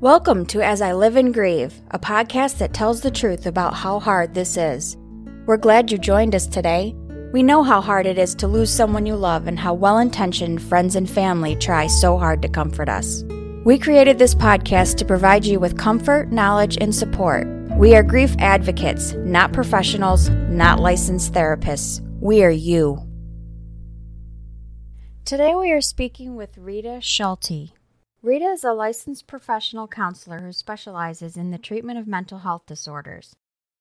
Welcome to As I Live and Grieve, a podcast that tells the truth about how hard this is. We're glad you joined us today. We know how hard it is to lose someone you love and how well-intentioned friends and family try so hard to comfort us. We created this podcast to provide you with comfort, knowledge, and support. We are grief advocates, not professionals, not licensed therapists. We are you. Today we are speaking with Rita Schulte. Rita is a licensed professional counselor who specializes in the treatment of mental health disorders.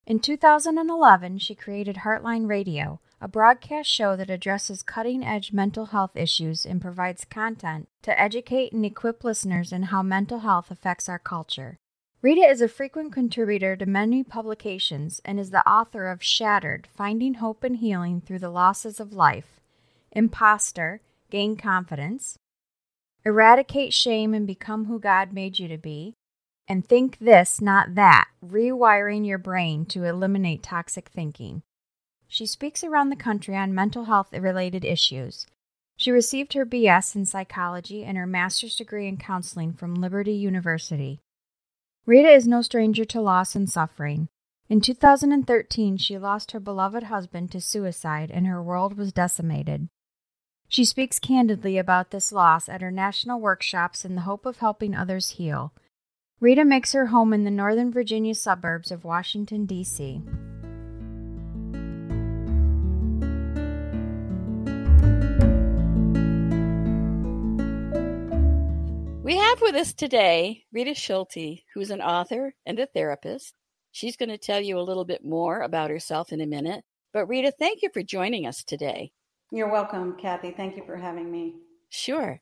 In 2011, she created Heartline Radio, a broadcast show that addresses cutting-edge mental health issues and provides content to educate and equip listeners in how mental health affects our culture. Rita is a frequent contributor to many publications and is the author of Shattered: Finding Hope and Healing Through the Losses of Life, Imposter: Gain Confidence, Eradicate Shame and Become Who God Made You to Be, and Think This, Not That, Rewiring Your Brain to Eliminate Toxic Thinking. She speaks around the country on mental health-related issues. She received her BS in psychology and her master's degree in counseling from Liberty University. Rita is no stranger to loss and suffering. In 2013, she lost her beloved husband to suicide and her world was decimated. She speaks candidly about this loss at her national workshops in the hope of helping others heal. Rita makes her home in the Northern Virginia suburbs of Washington, D.C. We have with us today Rita Schulte, who's an author and a therapist. She's going to tell you a little bit more about herself in a minute. But Rita, thank you for joining us today. You're welcome, Kathy. Thank you for having me. Sure.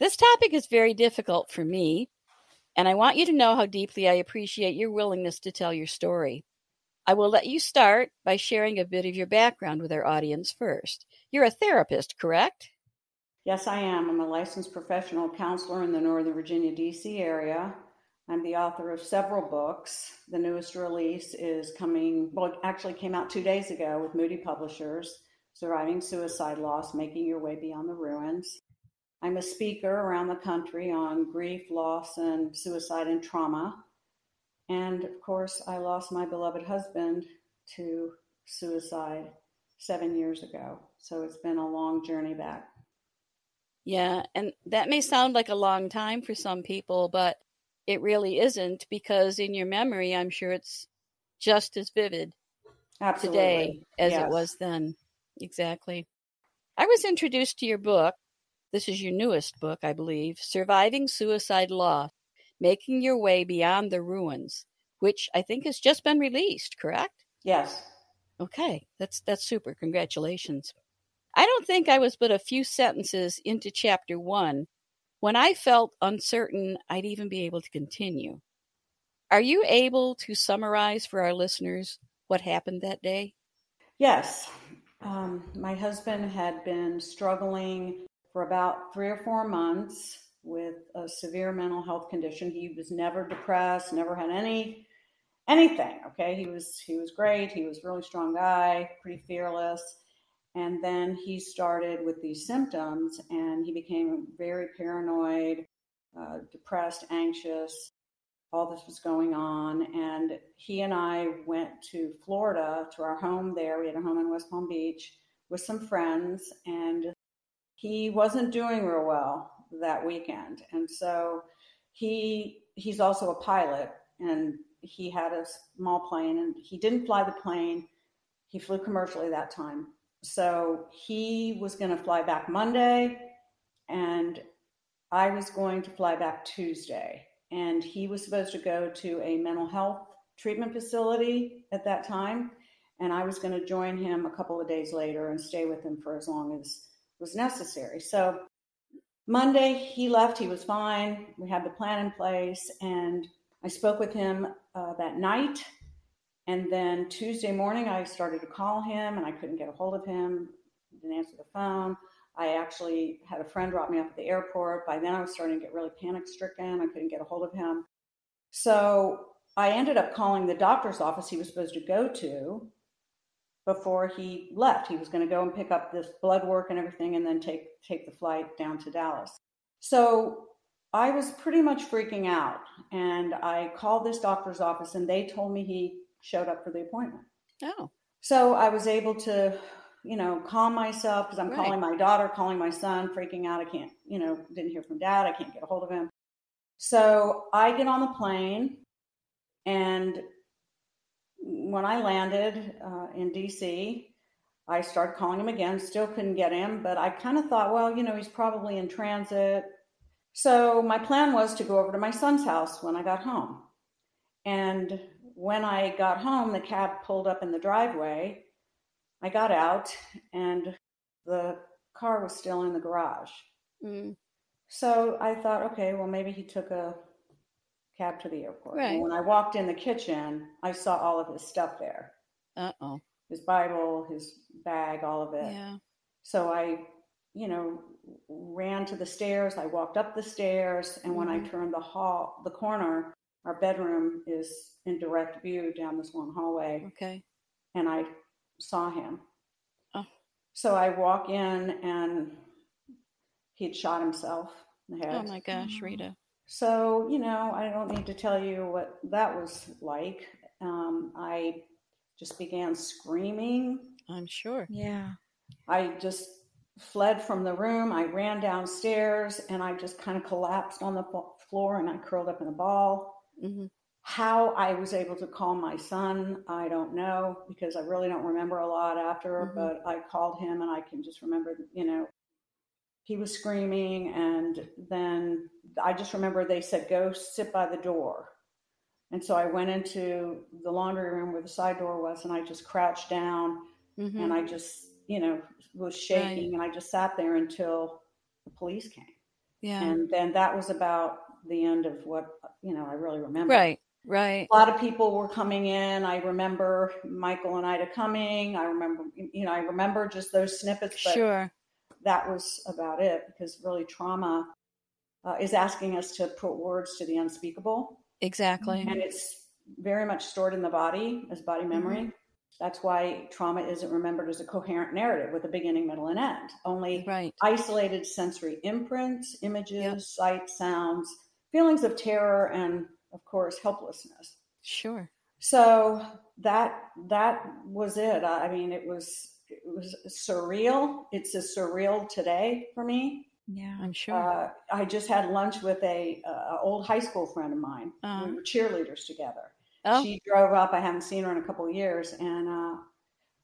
This topic is very difficult for me, and I want you to know how deeply I appreciate your willingness to tell your story. I will let you start by sharing a bit of your background with our audience first. You're a therapist, correct? Yes, I am. I'm a licensed professional counselor in the Northern Virginia, D.C. area. I'm the author of several books. The newest release is came out 2 days ago with Moody Publishers, Surviving Suicide Loss, Making Your Way Beyond the Ruins. I'm a speaker around the country on grief, loss, and suicide and trauma. And of course, I lost my beloved husband to suicide 7 years ago. So it's been a long journey back. Yeah, and that may sound like a long time for some people, but it really isn't, because in your memory, I'm sure it's just as vivid Absolutely. Today as Yes. it was then. Exactly. I was introduced to your book. This is your newest book, I believe, Surviving Suicide Loss, Making Your Way Beyond the Ruins, which I think has just been released, correct? Yes. Okay, that's super. Congratulations. I don't think I was but a few sentences into chapter one when I felt uncertain I'd even be able to continue. Are you able to summarize for our listeners what happened that day? Yes. My husband had been struggling for about 3 or 4 months with a severe mental health condition. He was never depressed, never had anything. Okay. He was great. He was a really strong guy, pretty fearless. And then he started with these symptoms and he became very paranoid, depressed, anxious. All this was going on. And he and I went to Florida, to our home there. We had a home in West Palm Beach with some friends. And he wasn't doing real well that weekend. And so he's also a pilot. And he had a small plane. And he didn't fly the plane. He flew commercially that time. So he was going to fly back Monday. And I was going to fly back Tuesday. And he was supposed to go to a mental health treatment facility at that time. And I was going to join him a couple of days later and stay with him for as long as was necessary. So Monday he left, he was fine. We had the plan in place. And I spoke with him that night. And then Tuesday morning, I started to call him and I couldn't get a hold of him. He didn't answer the phone. I actually had a friend drop me off at the airport. By then I was starting to get really panic-stricken. I couldn't get a hold of him. So I ended up calling the doctor's office he was supposed to go to before he left. He was going to go and pick up this blood work and everything and then take the flight down to Dallas. So I was pretty much freaking out, and I called this doctor's office, and they told me he showed up for the appointment. Oh. So I was able to, you know, calm myself, because I'm calling my daughter, calling my son, freaking out. I can't, you know, didn't hear from dad. I can't get a hold of him. So I get on the plane, and when I landed in DC, I started calling him again, still couldn't get him, but I kind of thought, well, you know, he's probably in transit. So my plan was to go over to my son's house when I got home. And when I got home, the cab pulled up in the driveway. I got out, and the car was still in the garage. Mm. So I thought, okay, well, maybe he took a cab to the airport. Right. And when I walked in the kitchen, I saw all of his stuff there. Uh-oh. His Bible, his bag, all of it. Yeah. So I, you know, ran to the stairs. I walked up the stairs, and when I turned the corner, our bedroom is in direct view down this long hallway. Okay. And I saw him. Oh. So I walk in, and he'd shot himself in the head. Oh my gosh, Rita. So, you know, I don't need to tell you what that was like. I just began screaming. I'm sure. Yeah. I just fled from the room. I ran downstairs, and I just kind of collapsed on the floor, and I curled up in a ball. Mm-hmm. How I was able to call my son, I don't know, because I really don't remember a lot after, but I called him, and I can just remember, you know, he was screaming. And then I just remember they said, go sit by the door. And so I went into the laundry room where the side door was, and I just crouched down, and I just, you know, was shaking, and I just sat there until the police came. Yeah. And then that was about the end of what, you know, I really remember. Right, right. A lot of people were coming in. I remember Michael and Ida coming. I remember, you know, I remember just those snippets. But that was about it, because really trauma is asking us to put words to the unspeakable. Exactly. And it's very much stored in the body as body memory. That's why trauma isn't remembered as a coherent narrative with a beginning, middle, and end. Only isolated sensory imprints, images, sights, sounds, feelings of terror, and of course, helplessness. Sure. So that was it. I mean, it was surreal. It's as surreal today for me. Yeah, I'm sure. I just had lunch with a old high school friend of mine. We were cheerleaders together. Oh. She drove up. I haven't seen her in a couple of years. And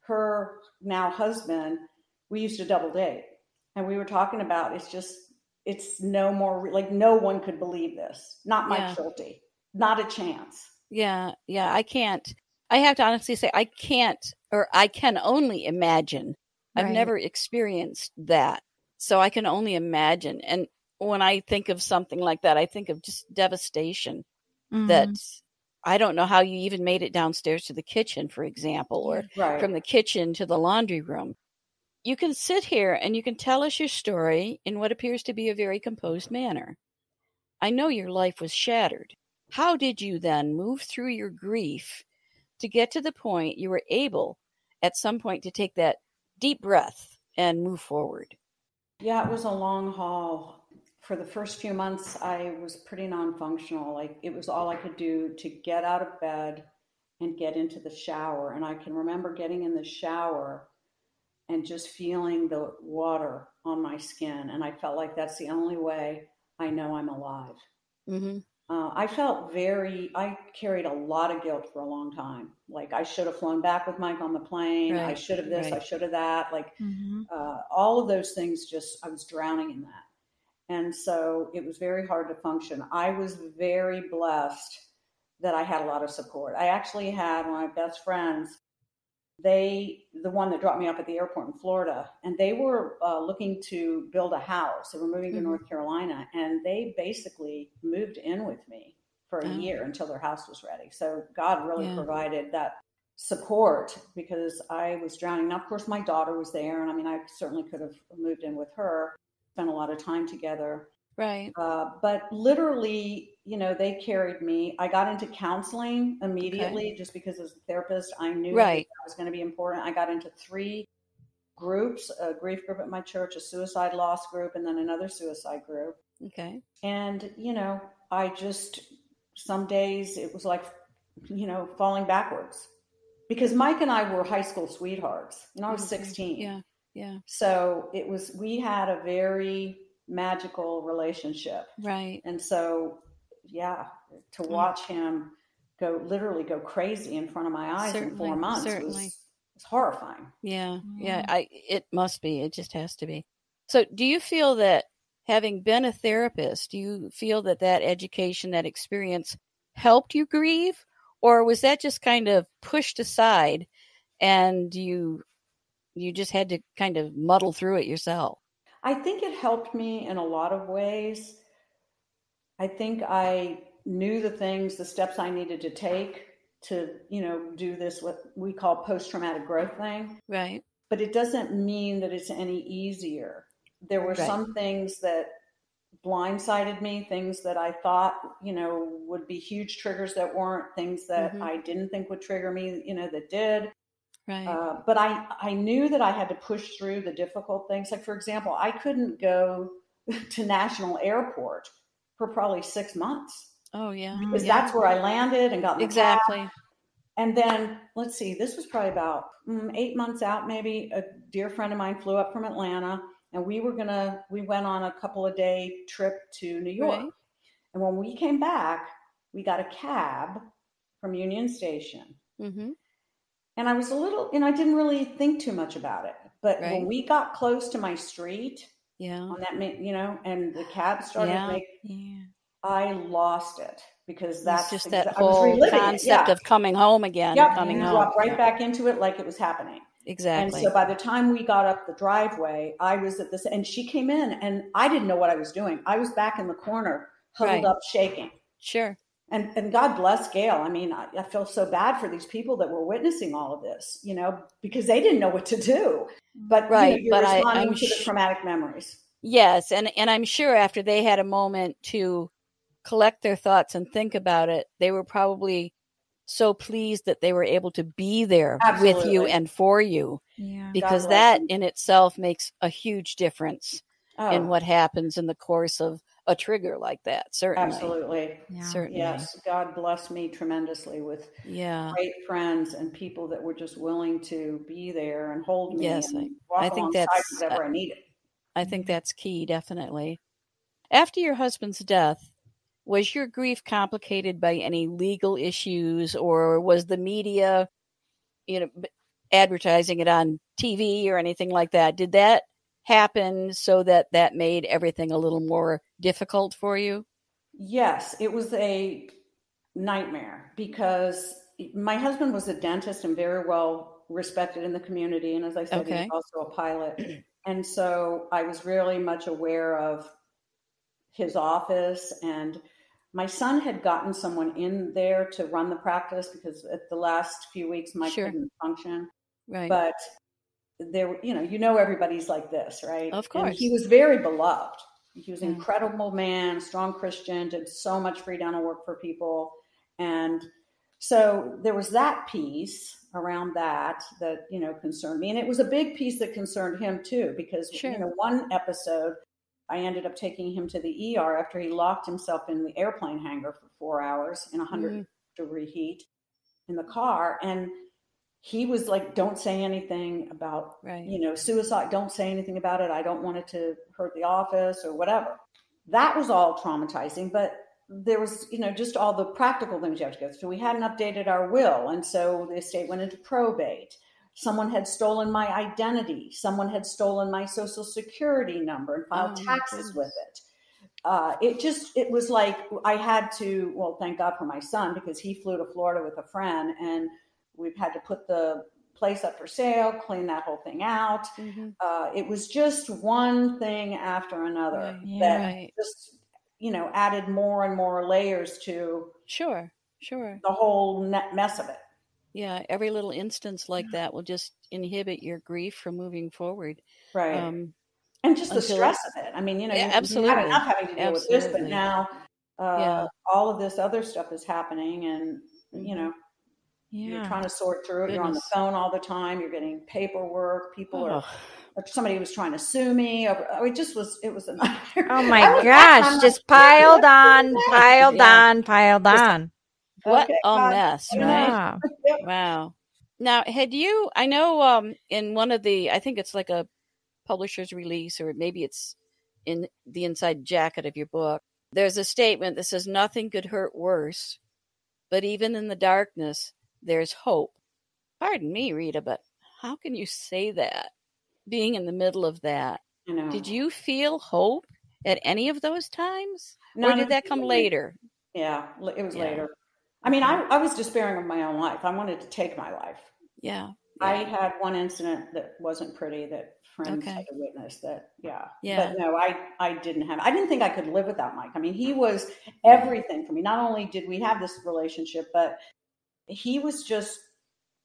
her now husband, we used to double date. And we were talking about, it's no more, like, no one could believe this. Not Mike Schulte. Not a chance. Yeah, yeah. I can't. I have to honestly say I can't, or I can only imagine. I've never experienced that. So I can only imagine. And when I think of something like that, I think of just devastation that I don't know how you even made it downstairs to the kitchen, for example, or from the kitchen to the laundry room. You can sit here and you can tell us your story in what appears to be a very composed manner. I know your life was shattered. How did you then move through your grief to get to the point you were able at some point to take that deep breath and move forward? Yeah, it was a long haul. For the first few months, I was pretty non-functional. Like, it was all I could do to get out of bed and get into the shower. And I can remember getting in the shower and just feeling the water on my skin. And I felt like that's the only way I know I'm alive. Mm-hmm. I carried a lot of guilt for a long time. Like, I should have flown back with Mike on the plane. I should have this, I should have that. Like all of those things, just, I was drowning in that. And so it was very hard to function. I was very blessed that I had a lot of support. I actually had one of my best friends, the one that dropped me off at the airport in Florida, and they were looking to build a house. They were moving to North Carolina, and they basically moved in with me for a year until their house was ready. So God really provided that support, because I was drowning. Now, of course, my daughter was there, and I mean, I certainly could have moved in with her, spent a lot of time together. Right. But literally, you know, they carried me. I got into counseling immediately just because as a therapist, I knew that was going to be important. I got into 3 groups, a grief group at my church, a suicide loss group, and then another suicide group. Okay. And, you know, I just, some days it was like, you know, falling backwards, because Mike and I were high school sweethearts. You know, I was 16. Yeah. Yeah. So it was, we had a very magical relationship. Right. And so, yeah, to watch him go crazy in front of my eyes in 4 months was horrifying. Yeah. Yeah. It must be, it just has to be. So do you feel that, having been a therapist, do you feel that that education, that experience helped you grieve, or was that just kind of pushed aside and you just had to kind of muddle through it yourself? I think it helped me in a lot of ways. I think I knew the steps I needed to take to, you know, do this, what we call post-traumatic growth thing. Right. But it doesn't mean that it's any easier. There were some things that blindsided me, things that I thought, you know, would be huge triggers that weren't, things that I didn't think would trigger me, you know, that did. Right. But I knew that I had to push through the difficult things. Like, for example, I couldn't go to National Airport for probably 6 months. Oh, yeah. Because that's where I landed and got in the cab. And then, let's see, this was probably about 8 months out, maybe. A dear friend of mine flew up from Atlanta, and we went on a couple of day trip to New York. Right. And when we came back, we got a cab from Union Station. Mm-hmm. And I was a little, you know, I didn't really think too much about it. But when we got close to my street, on that, you know, and the cab started I lost it, because that's just that whole concept of coming home again. Yep. Coming home. Dropped right back into it like it was happening. Exactly. And so by the time we got up the driveway, I was at this, and she came in, and I didn't know what I was doing. I was back in the corner, huddled up, shaking. Sure. And God bless Gail. I mean, I feel so bad for these people that were witnessing all of this, you know, because they didn't know what to do. But you know, you're responding to the traumatic memories. Yes. And I'm sure after they had a moment to collect their thoughts and think about it, they were probably so pleased that they were able to be there with you and for you, because that in itself makes a huge difference in what happens in the course of a trigger like that. Certainly. Absolutely. Yeah. Certainly. Yes. God bless me tremendously with great friends and people that were just willing to be there and hold me. Yes. And I think that's whatever I needed. I think that's key. Definitely. After your husband's death, was your grief complicated by any legal issues, or was the media, you know, advertising it on TV or anything like that? Did that happen so that made everything a little more difficult for you? Yes, it was a nightmare, because my husband was a dentist and very well respected in the community. And as I said, he was also a pilot. And so I was really much aware of his office, and my son had gotten someone in there to run the practice, because at the last few weeks, Mike couldn't function. Right. But there, you know, everybody's like this, right? Of course. And he was very beloved. He was an incredible man, strong Christian, did so much free dental work for people. And so there was that piece around that, you know, concerned me. And it was a big piece that concerned him too, because, you know, one episode, I ended up taking him to the ER after he locked himself in the airplane hangar for 4 hours in 100-degree heat in the car. And he was like, don't say anything about, you know, suicide. Don't say anything about it. I don't want it to hurt the office or whatever. That was all traumatizing, but there was, you know, just all the practical things you have to go through. We hadn't updated our will, and so the estate went into probate. Someone had stolen my identity. Someone had stolen my social security number and filed taxes with it. It was like I had to, thank God for my son, because he flew to Florida with a friend, and we've had to put the place up for sale, clean that whole thing out. Mm-hmm. It was just one thing after another just, you know, added more and more layers to the whole mess of it. Yeah, every little instance like that will just inhibit your grief from moving forward. Right. And just the stress of it. I mean, you know, you have enough having to deal with this, but now all of this other stuff is happening, and, you know. You're trying to sort through it. Goodness. You're on the phone all the time. You're getting paperwork. People are, somebody was trying to sue me. It just was, it was a nightmare. Oh my gosh. Just piled on. What a mess, right? Yeah. Wow. Now, had you, I know in one of the, I think it's like a publisher's release, or maybe it's in the inside jacket of your book. There's a statement that says nothing could hurt worse, but even in the darkness, there's hope. Pardon me, Rita, but how can you say that? Being in the middle of that, did you feel hope at any of those times? Or did that come later? Yeah, it was later. I mean, I was despairing of my own life. I wanted to take my life. Yeah. I had one incident that wasn't pretty that friends had to witness that. But no, I didn't have, I didn't think I could live without Mike. I mean, he was everything for me. Not only did we have this relationship, but he was just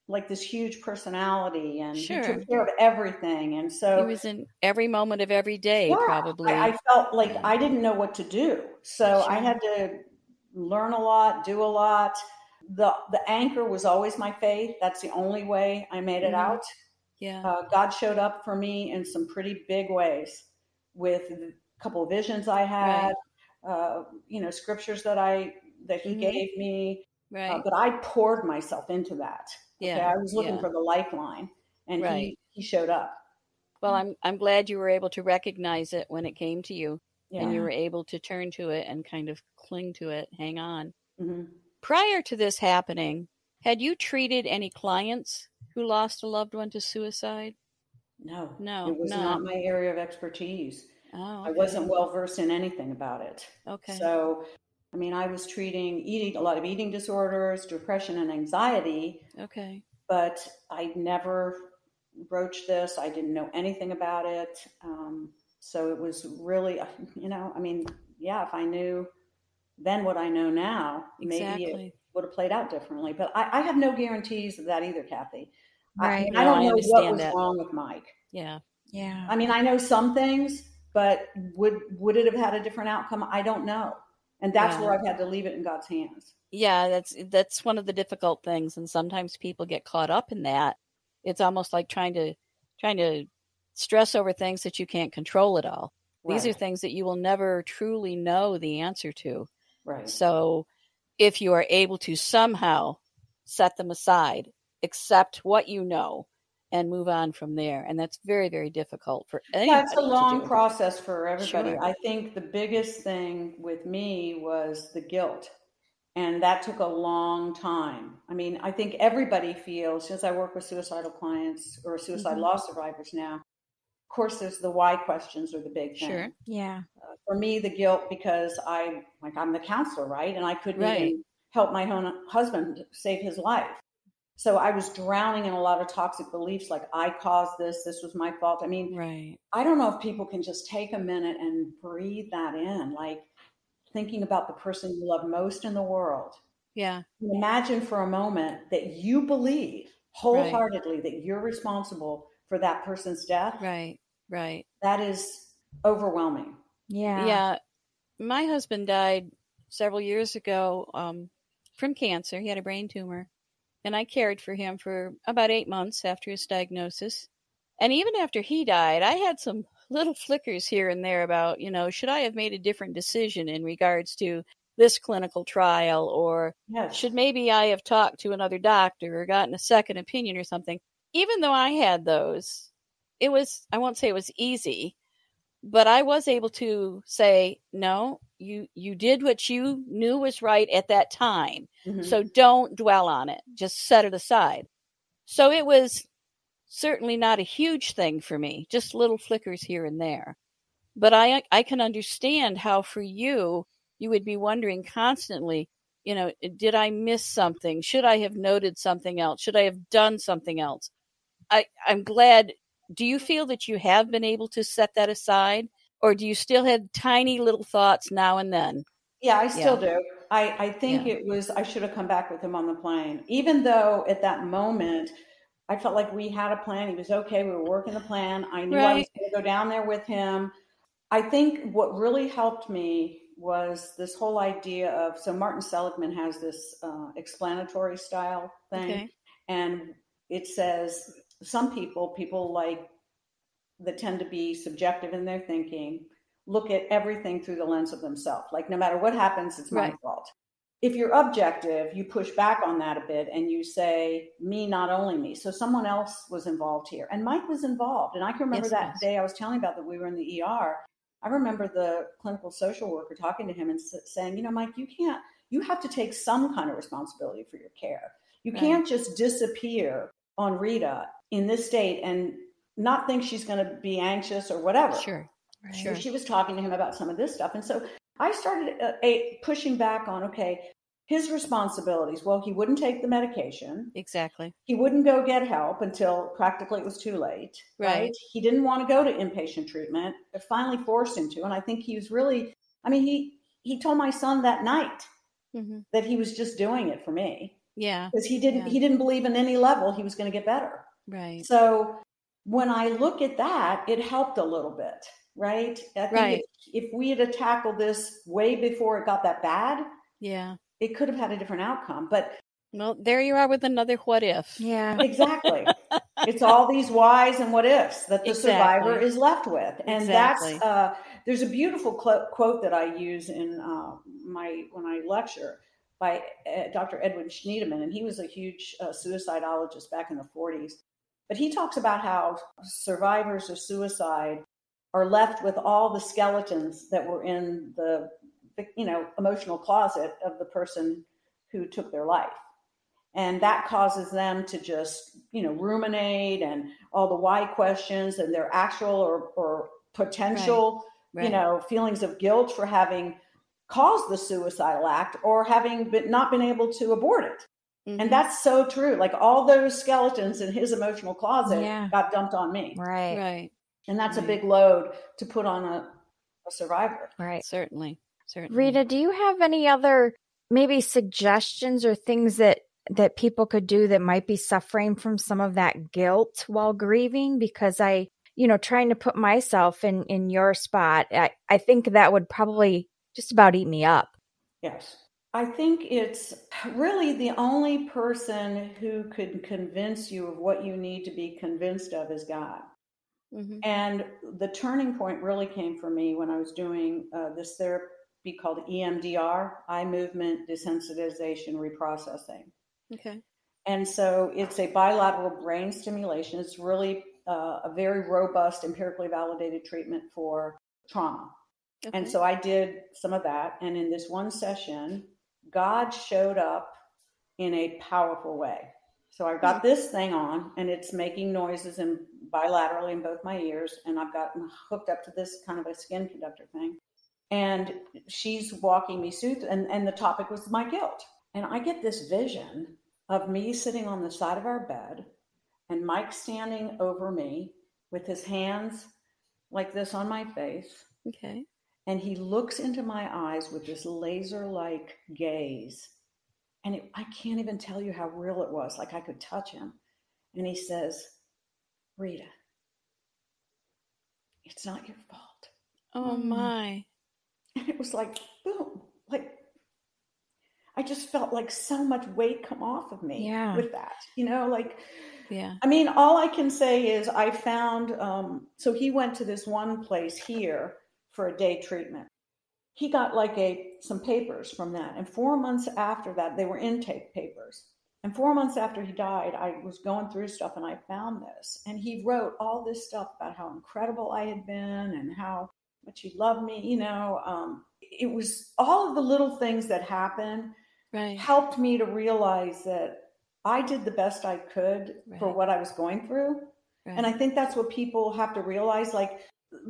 like this huge personality, and he took care of everything. And so he was in every moment of every day, probably. I felt like I didn't know what to do. So I had to learn a lot, do a lot. The anchor was always my faith. That's the only way I made it out. Yeah. God showed up for me in some pretty big ways with a couple of visions I had, scriptures that he gave me. Right. But I poured myself into that. Yeah. Okay? I was looking for the lifeline, and he showed up. Well, I'm glad you were able to recognize it when it came to you, and you were able to turn to it and kind of cling to it, hang on. Mm-hmm. Prior to this happening, had you treated any clients who lost a loved one to suicide? No. It was not my area of expertise. Oh, okay. I wasn't well versed in anything about it. Okay. So, I mean, I was treating a lot of eating disorders, depression, and anxiety. Okay. But I never broached this. I didn't know anything about it. So it was really, if I knew then what I know now, maybe it would have played out differently. But I have no guarantees of that either, Kathy. Right. I don't know what was wrong with Mike. Yeah. Yeah. I mean, I know some things, but would it have had a different outcome? I don't know. And that's where I've had to leave it in God's hands. Yeah, that's one of the difficult things. And sometimes people get caught up in that. It's almost like trying to stress over things that you can't control at all. Right. These are things that you will never truly know the answer to. Right. So if you are able to somehow set them aside, accept what you know, and move on from there. And that's very, very difficult for anybody. That's a long process for everybody. Sure. I think the biggest thing with me was the guilt. And that took a long time. I mean, I think everybody feels, since I work with suicidal clients or suicide loss survivors now, of course, there's the why questions are the big thing. Sure. Yeah. For me, the guilt, because I'm the counselor, right? And I couldn't even help my own husband save his life. So I was drowning in a lot of toxic beliefs, like I caused this, this was my fault. I mean, I don't know if people can just take a minute and breathe that in, like thinking about the person you love most in the world. Yeah. Imagine for a moment that you believe wholeheartedly that you're responsible for that person's death. Right, right. That is overwhelming. Yeah. Yeah. My husband died several years ago from cancer. He had a brain tumor. And I cared for him for about 8 months after his diagnosis. And even after he died, I had some little flickers here and there about, should I have made a different decision in regards to this clinical trial, or should maybe I have talked to another doctor or gotten a second opinion or something. Even though I had those, it was, I won't say it was easy, but I was able to say, no, you did what you knew was right at that time. Mm-hmm. So don't dwell on it. Just set it aside. So it was certainly not a huge thing for me, just little flickers here and there. But I can understand how for you would be wondering constantly, did I miss something? Should I have noted something else? Should I have done something else? I'm glad. Do you feel that you have been able to set that aside? Or do you still have tiny little thoughts now and then? Yeah, I still do. I think it was, I should have come back with him on the plane. Even though at that moment, I felt like we had a plan. He was okay. We were working the plan. I knew I was going to go down there with him. I think what really helped me was this whole idea of, so Martin Seligman has this explanatory style thing. Okay. And it says some people like that tend to be subjective in their thinking, look at everything through the lens of themselves. Like no matter what happens, it's my fault. If you're objective, you push back on that a bit and you say, me, not only me. So someone else was involved here. And Mike was involved. And I can remember that day I was telling about that we were in the ER. I remember the clinical social worker talking to him and saying, you know, Mike, you have to take some kind of responsibility for your care. You can't just disappear on Rita in this state and not think she's going to be anxious or whatever. Sure. Right. Sure. So she was talking to him about some of this stuff. And so I started pushing back on, okay, his responsibilities. Well, he wouldn't take the medication. Exactly. He wouldn't go get help until practically it was too late. Right. He didn't want to go to inpatient treatment. It finally forced him to. And I think he was really, I mean, he told my son that night that he was just doing it for me. Yeah. Because he didn't believe in any level he was going to get better. Right. So when I look at that, it helped a little bit. Right. I think if we had tackled this way before it got that bad, it could have had a different outcome. But well, there you are with another what if. Yeah, exactly. It's all these whys and what ifs that the survivor is left with. And that's there's a beautiful quote that I use in when I lecture by Dr. Edwin Schneiderman. And he was a huge suicidologist back in the 40s. But he talks about how survivors of suicide are left with all the skeletons that were in the, emotional closet of the person who took their life. And that causes them to just, ruminate and all the why questions and their actual or potential, feelings of guilt for having caused the suicidal act or having not been able to abort it. Mm-hmm. And that's so true. Like all those skeletons in his emotional closet got dumped on me. Right. Right. And that's a big load to put on a survivor. Right. Certainly. Rita, do you have any other maybe suggestions or things that people could do that might be suffering from some of that guilt while grieving? Because I, trying to put myself in your spot, I think that would probably just about eat me up. Yes. I think it's really the only person who could convince you of what you need to be convinced of is God. Mm-hmm. And the turning point really came for me when I was doing this therapy called EMDR, eye movement desensitization reprocessing. Okay. And so it's a bilateral brain stimulation. It's really a very robust, empirically validated treatment for trauma. Okay. And so I did some of that. And in this one session, God showed up in a powerful way. So I've got this thing on and it's making noises and bilaterally in both my ears. And I've gotten hooked up to this kind of a skin conductor thing. And she's walking me through and the topic was my guilt. And I get this vision of me sitting on the side of our bed and Mike standing over me with his hands like this on my face. Okay. And he looks into my eyes with this laser-like gaze. And I can't even tell you how real it was. Like I could touch him. And he says, Rita, it's not your fault. Oh my. And it was like, boom. Like I just felt like so much weight come off of me with that, I mean, all I can say is I found, so he went to this one place here for a day treatment. He got some papers from that. And 4 months after that, they were intake papers. And 4 months after he died, I was going through stuff and I found this. And he wrote all this stuff about how incredible I had been and how much he loved me. It was all of the little things that happened helped me to realize that I did the best I could for what I was going through. Right. And I think that's what people have to realize, like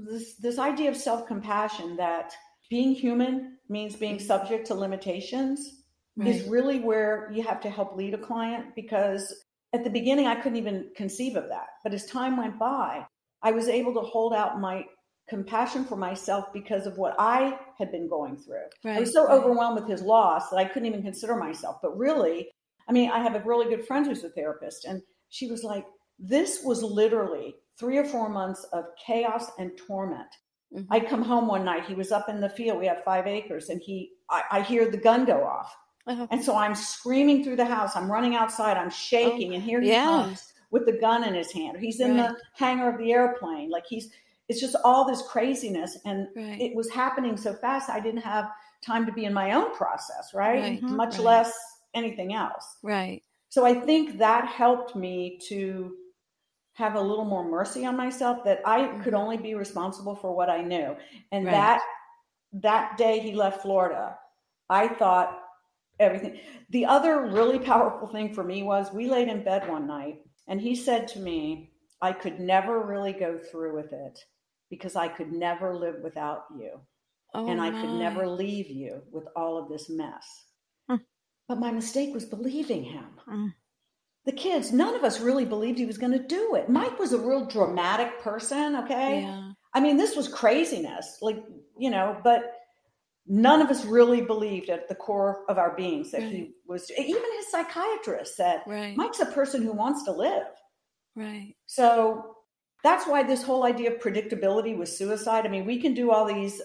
this idea of self-compassion that being human means being subject to limitations is really where you have to help lead a client, because at the beginning, I couldn't even conceive of that. But as time went by, I was able to hold out my compassion for myself because of what I had been going through. Right. I was so overwhelmed with his loss that I couldn't even consider myself. But really, I mean, I have a really good friend who's a therapist, and she was like, this was literally 3 or 4 months of chaos and torment Mm-hmm. I come home one night, he was up in the field, we have 5 acres, and I hear the gun go off. Uh-huh. And so I'm screaming through the house, I'm running outside, I'm shaking, and here he comes with the gun in his hand. He's in the hangar of the airplane. Like it's just all this craziness. And it was happening so fast, I didn't have time to be in my own process, right? Mm-hmm. Much less anything else. Right. So I think that helped me to have a little more mercy on myself, that I could only be responsible for what I knew. And that day he left Florida, I thought everything. The other really powerful thing for me was we laid in bed one night and he said to me, I could never really go through with it because I could never live without you. Oh, and I could never leave you with all of this mess. Huh. But my mistake was believing him. The kids, none of us really believed he was going to do it. Mike was a real dramatic person, okay? Yeah. I mean, this was craziness, like, you know, but none of us really believed at the core of our beings that he was. Even his psychiatrist said, Mike's a person who wants to live. Right. So that's why this whole idea of predictability with suicide. I mean, we can do all these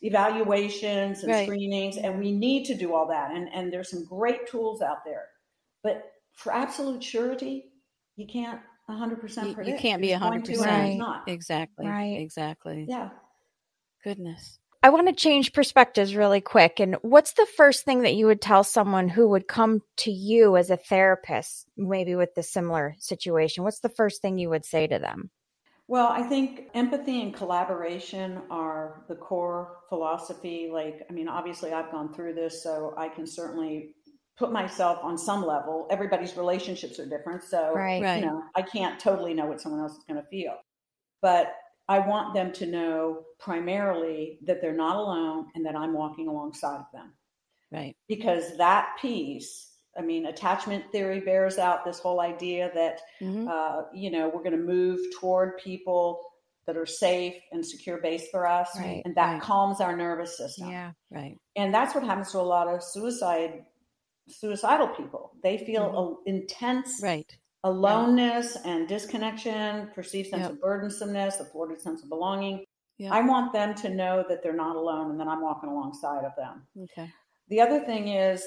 evaluations and screenings, and we need to do all that. And there's some great tools out there, but for absolute surety, you can't 100% predict. You can't be 100%. Right. Exactly. Right. Exactly. Yeah. Goodness. I want to change perspectives really quick. And what's the first thing that you would tell someone who would come to you as a therapist, maybe with the similar situation? What's the first thing you would say to them? Well, I think empathy and collaboration are the core philosophy. Like, I mean, obviously I've gone through this, so I can certainly put myself on some level. Everybody's relationships are different. So, you know, I can't totally know what someone else is going to feel, but I want them to know primarily that they're not alone and that I'm walking alongside of them. Right. Because that piece, I mean, attachment theory bears out this whole idea that, you know, we're going to move toward people that are safe and secure base for us. Right. And that calms our nervous system. Yeah. Right. And that's what happens to a lot of suicidal people. They feel intense aloneness and disconnection, perceived sense of burdensomeness, afforded sense of belonging. Yep. I want them to know that they're not alone and that I'm walking alongside of them. Okay. The other thing is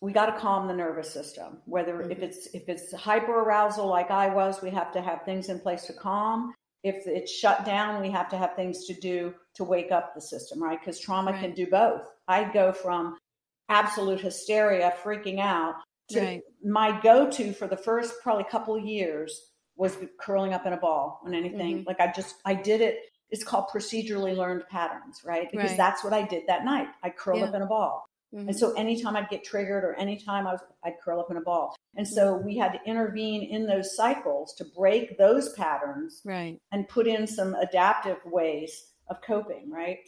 we got to calm the nervous system, whether if it's hyperarousal like I was, we have to have things in place to calm. If it's shut down, we have to have things to do to wake up the system, right? Because trauma can do both. I go from absolute hysteria, freaking out, my go-to for the first probably couple of years was curling up in a ball on anything. Like I did it. It's called procedurally learned patterns, right? Because that's what I did that night. I curled up in a ball. And so anytime I'd get triggered or anytime I'd curl up in a ball. And so we had to intervene in those cycles to break those patterns and put in some adaptive ways of coping, right?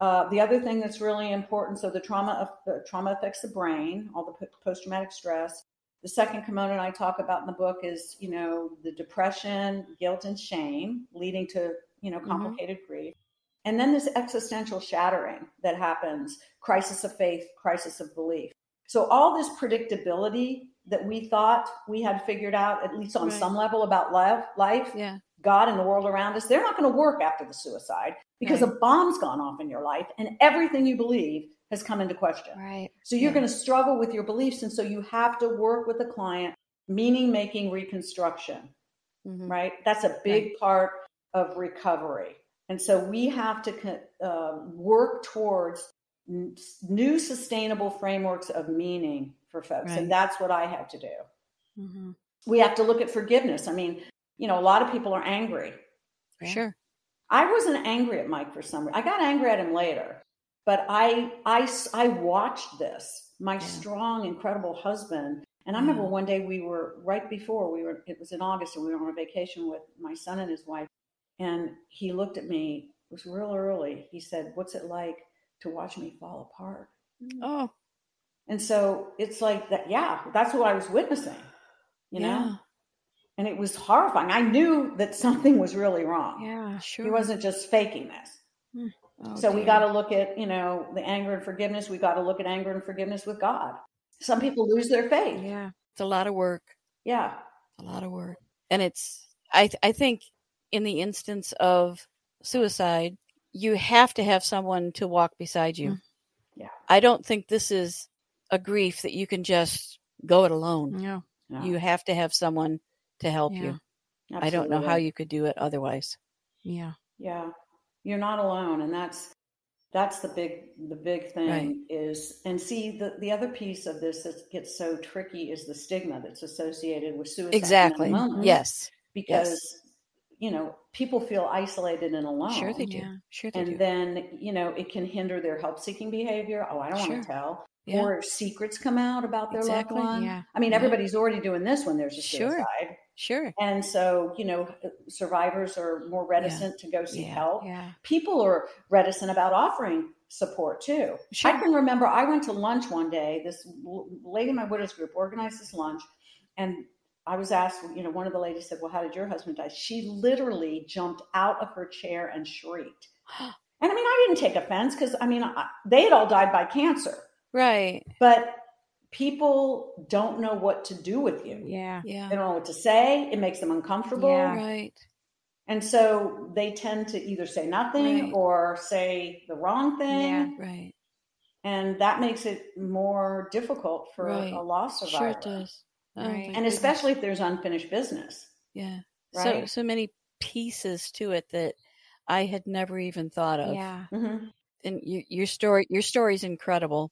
The other thing that's really important, so the trauma affects the brain, all the post-traumatic stress. The second component I talk about in the book is, you know, the depression, guilt, and shame leading to, you know, complicated grief. And then this existential shattering that happens, crisis of faith, crisis of belief. So all this predictability that we thought we had figured out, at least on some level about life, God and the world around us, they're not going to work after the suicide because a bomb's gone off in your life and everything you believe has come into question. Right. So you're going to struggle with your beliefs. And so you have to work with the client, meaning-making reconstruction, right? That's a big part of recovery. And so we have to work towards new sustainable frameworks of meaning for folks. Right. And that's what I had to do. Mm-hmm. We have to look at forgiveness. I mean, you know, a lot of people are angry. Right? Sure. I wasn't angry at Mike for some reason. I got angry at him later, but I watched this, my strong, incredible husband. And I remember one day it was in August and we were on a vacation with my son and his wife. And he looked at me, it was real early. He said, "What's it like to watch me fall apart?" Oh. And so it's like that. Yeah. That's what I was witnessing, you know? And it was horrifying. I knew that something was really wrong. Yeah, sure. He wasn't just faking this. Oh, so we got to look at, you know, the anger and forgiveness. We got to look at anger and forgiveness with God. Some people lose their faith. Yeah. It's a lot of work. Yeah. A lot of work. And it's, I think in the instance of suicide, you have to have someone to walk beside you. Yeah. I don't think this is a grief that you can just go it alone. Yeah. No. You have to have someone to help you. Absolutely. I don't know how you could do it otherwise. Yeah. Yeah. You're not alone. And that's the big thing, right? Is, and see, the other piece of this that gets so tricky is the stigma that's associated with suicide. Exactly. Yes. Because, you know, people feel isolated and alone. Sure they do. Sure they do. And then, you know, it can hinder their help-seeking behavior. Oh, I don't want to tell. Yeah. Or secrets come out about their loved one. Yeah. I mean, everybody's already doing this when there's a suicide. Sure. And so, you know, survivors are more reticent to go seek help. Yeah. People are reticent about offering support too. Sure. I can remember I went to lunch one day, this lady in my widow's group organized this lunch, and I was asked, you know, one of the ladies said, well, how did your husband die? She literally jumped out of her chair and shrieked. And I mean, I didn't take offense because I mean, they had all died by cancer. Right. But people don't know what to do with you. Yeah. Yeah. They don't know what to say. It makes them uncomfortable. Yeah. Right. And so they tend to either say nothing or say the wrong thing. Yeah. Right. And that makes it more difficult for a loss survivor. Sure it does. Right. And especially if there's unfinished business. Yeah. Right. So many pieces to it that I had never even thought of. Yeah. Mm-hmm. And your story is incredible.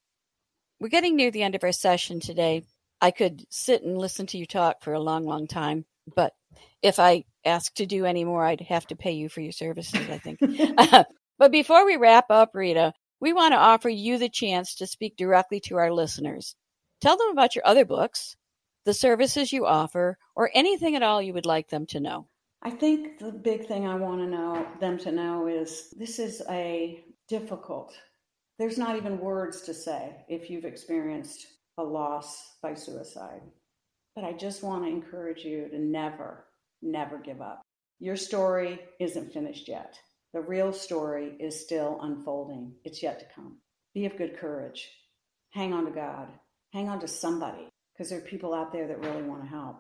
We're getting near the end of our session today. I could sit and listen to you talk for a long, long time, but if I asked to do any more, I'd have to pay you for your services, I think. But before we wrap up, Rita, we want to offer you the chance to speak directly to our listeners. Tell them about your other books, the services you offer, or anything at all you would like them to know. I think the big thing I want to know them to know is this is a difficult, there's not even words to say if you've experienced a loss by suicide. But I just want to encourage you to never, never give up. Your story isn't finished yet. The real story is still unfolding. It's yet to come. Be of good courage. Hang on to God. Hang on to somebody, because there are people out there that really want to help.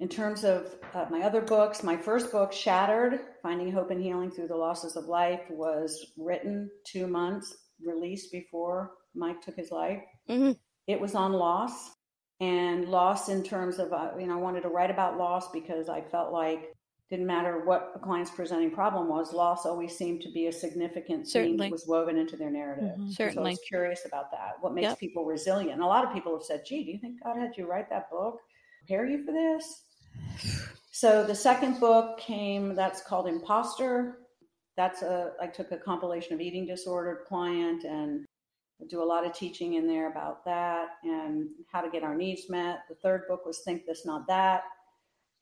In terms of my other books, my first book, Shattered: Finding Hope and Healing Through the Losses of Life, was written 2 months released before Mike took his life. Mm-hmm. It was on loss, and loss in terms of, you know, I wanted to write about loss because I felt like didn't matter what a client's presenting problem was, loss always seemed to be a significant theme that was woven into their narrative. Mm-hmm. Certainly. So I was curious about that. What makes people resilient? And a lot of people have said, gee, do you think God had you write that book? Prepare you for this? So the second book came, that's called Imposter. That's I took a compilation of eating disordered client and do a lot of teaching in there about that and how to get our needs met. The third book was Think This, Not That.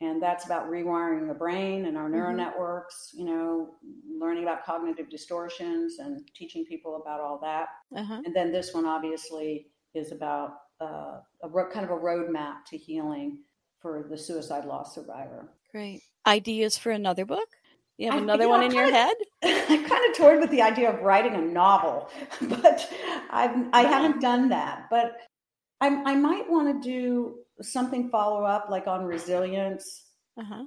And that's about rewiring the brain and our neural networks, you know, learning about cognitive distortions and teaching people about all that. Uh-huh. And then this one obviously is about a roadmap to healing for the suicide loss survivor. Great. Ideas for another book? You have another one in your head? I kind of toyed with the idea of writing a novel, but I haven't done that. But I might want to do something follow up like on resilience,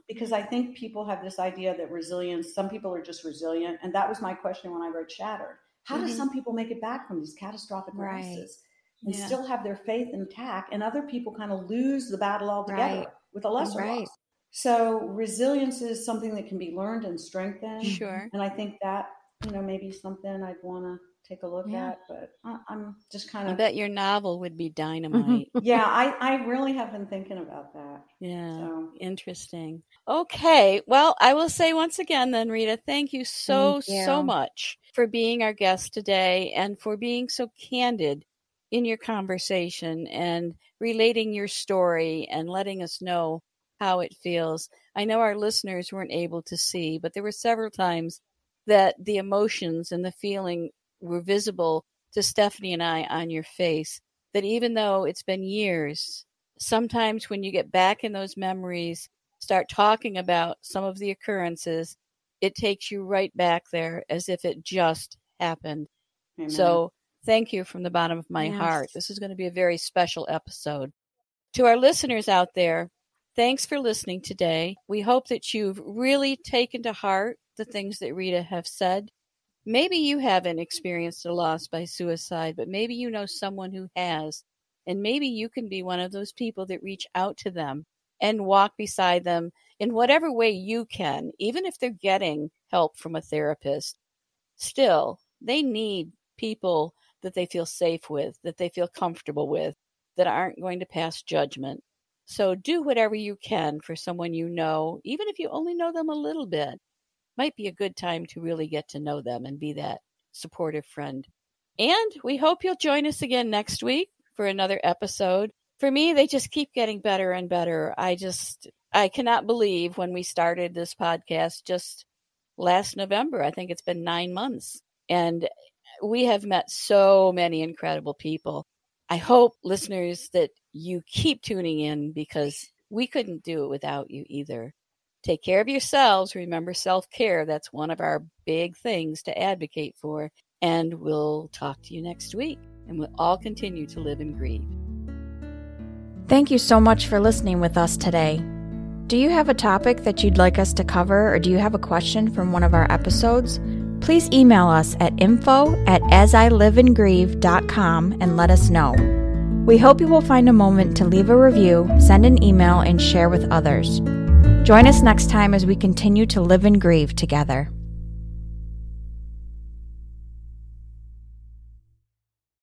because I think people have this idea that resilience, some people are just resilient. And that was my question when I wrote Shattered. How do some people make it back from these catastrophic losses and still have their faith intact, and other people kind of lose the battle altogether with a lesser loss? So resilience is something that can be learned and strengthened. Sure. And I think that, you know, maybe something I'd want to take a look at, but I'm just kind of... I bet your novel would be dynamite. Yeah, I really have been thinking about that. Yeah, so. Interesting. Okay, well, I will say once again then, Rita, thank you so much for being our guest today and for being so candid in your conversation and relating your story and letting us know how it feels. I know our listeners weren't able to see, but there were several times that the emotions and the feeling were visible to Stephanie and I on your face, that even though it's been years, sometimes when you get back in those memories, start talking about some of the occurrences, it takes you right back there as if it just happened. Amen. So thank you from the bottom of my heart. This is going to be a very special episode. To our listeners out there, thanks for listening today. We hope that you've really taken to heart the things that Rita have said. Maybe you haven't experienced a loss by suicide, but maybe you know someone who has. And maybe you can be one of those people that reach out to them and walk beside them in whatever way you can, even if they're getting help from a therapist. Still, they need people that they feel safe with, that they feel comfortable with, that aren't going to pass judgment. So do whatever you can for someone you know, even if you only know them a little bit. Might be a good time to really get to know them and be that supportive friend. And we hope you'll join us again next week for another episode. For me, they just keep getting better and better. I cannot believe when we started this podcast just last November. I think it's been 9 months. And we have met so many incredible people. I hope, listeners, that you keep tuning in because we couldn't do it without you either. Take care of yourselves. Remember self-care. That's one of our big things to advocate for. And we'll talk to you next week. And we'll all continue to live and grieve. Thank you so much for listening with us today. Do you have a topic that you'd like us to cover, or do you have a question from one of our episodes? Please email us at info@asiliveandgrieve.com and let us know. We hope you will find a moment to leave a review, send an email, and share with others. Join us next time as we continue to live and grieve together.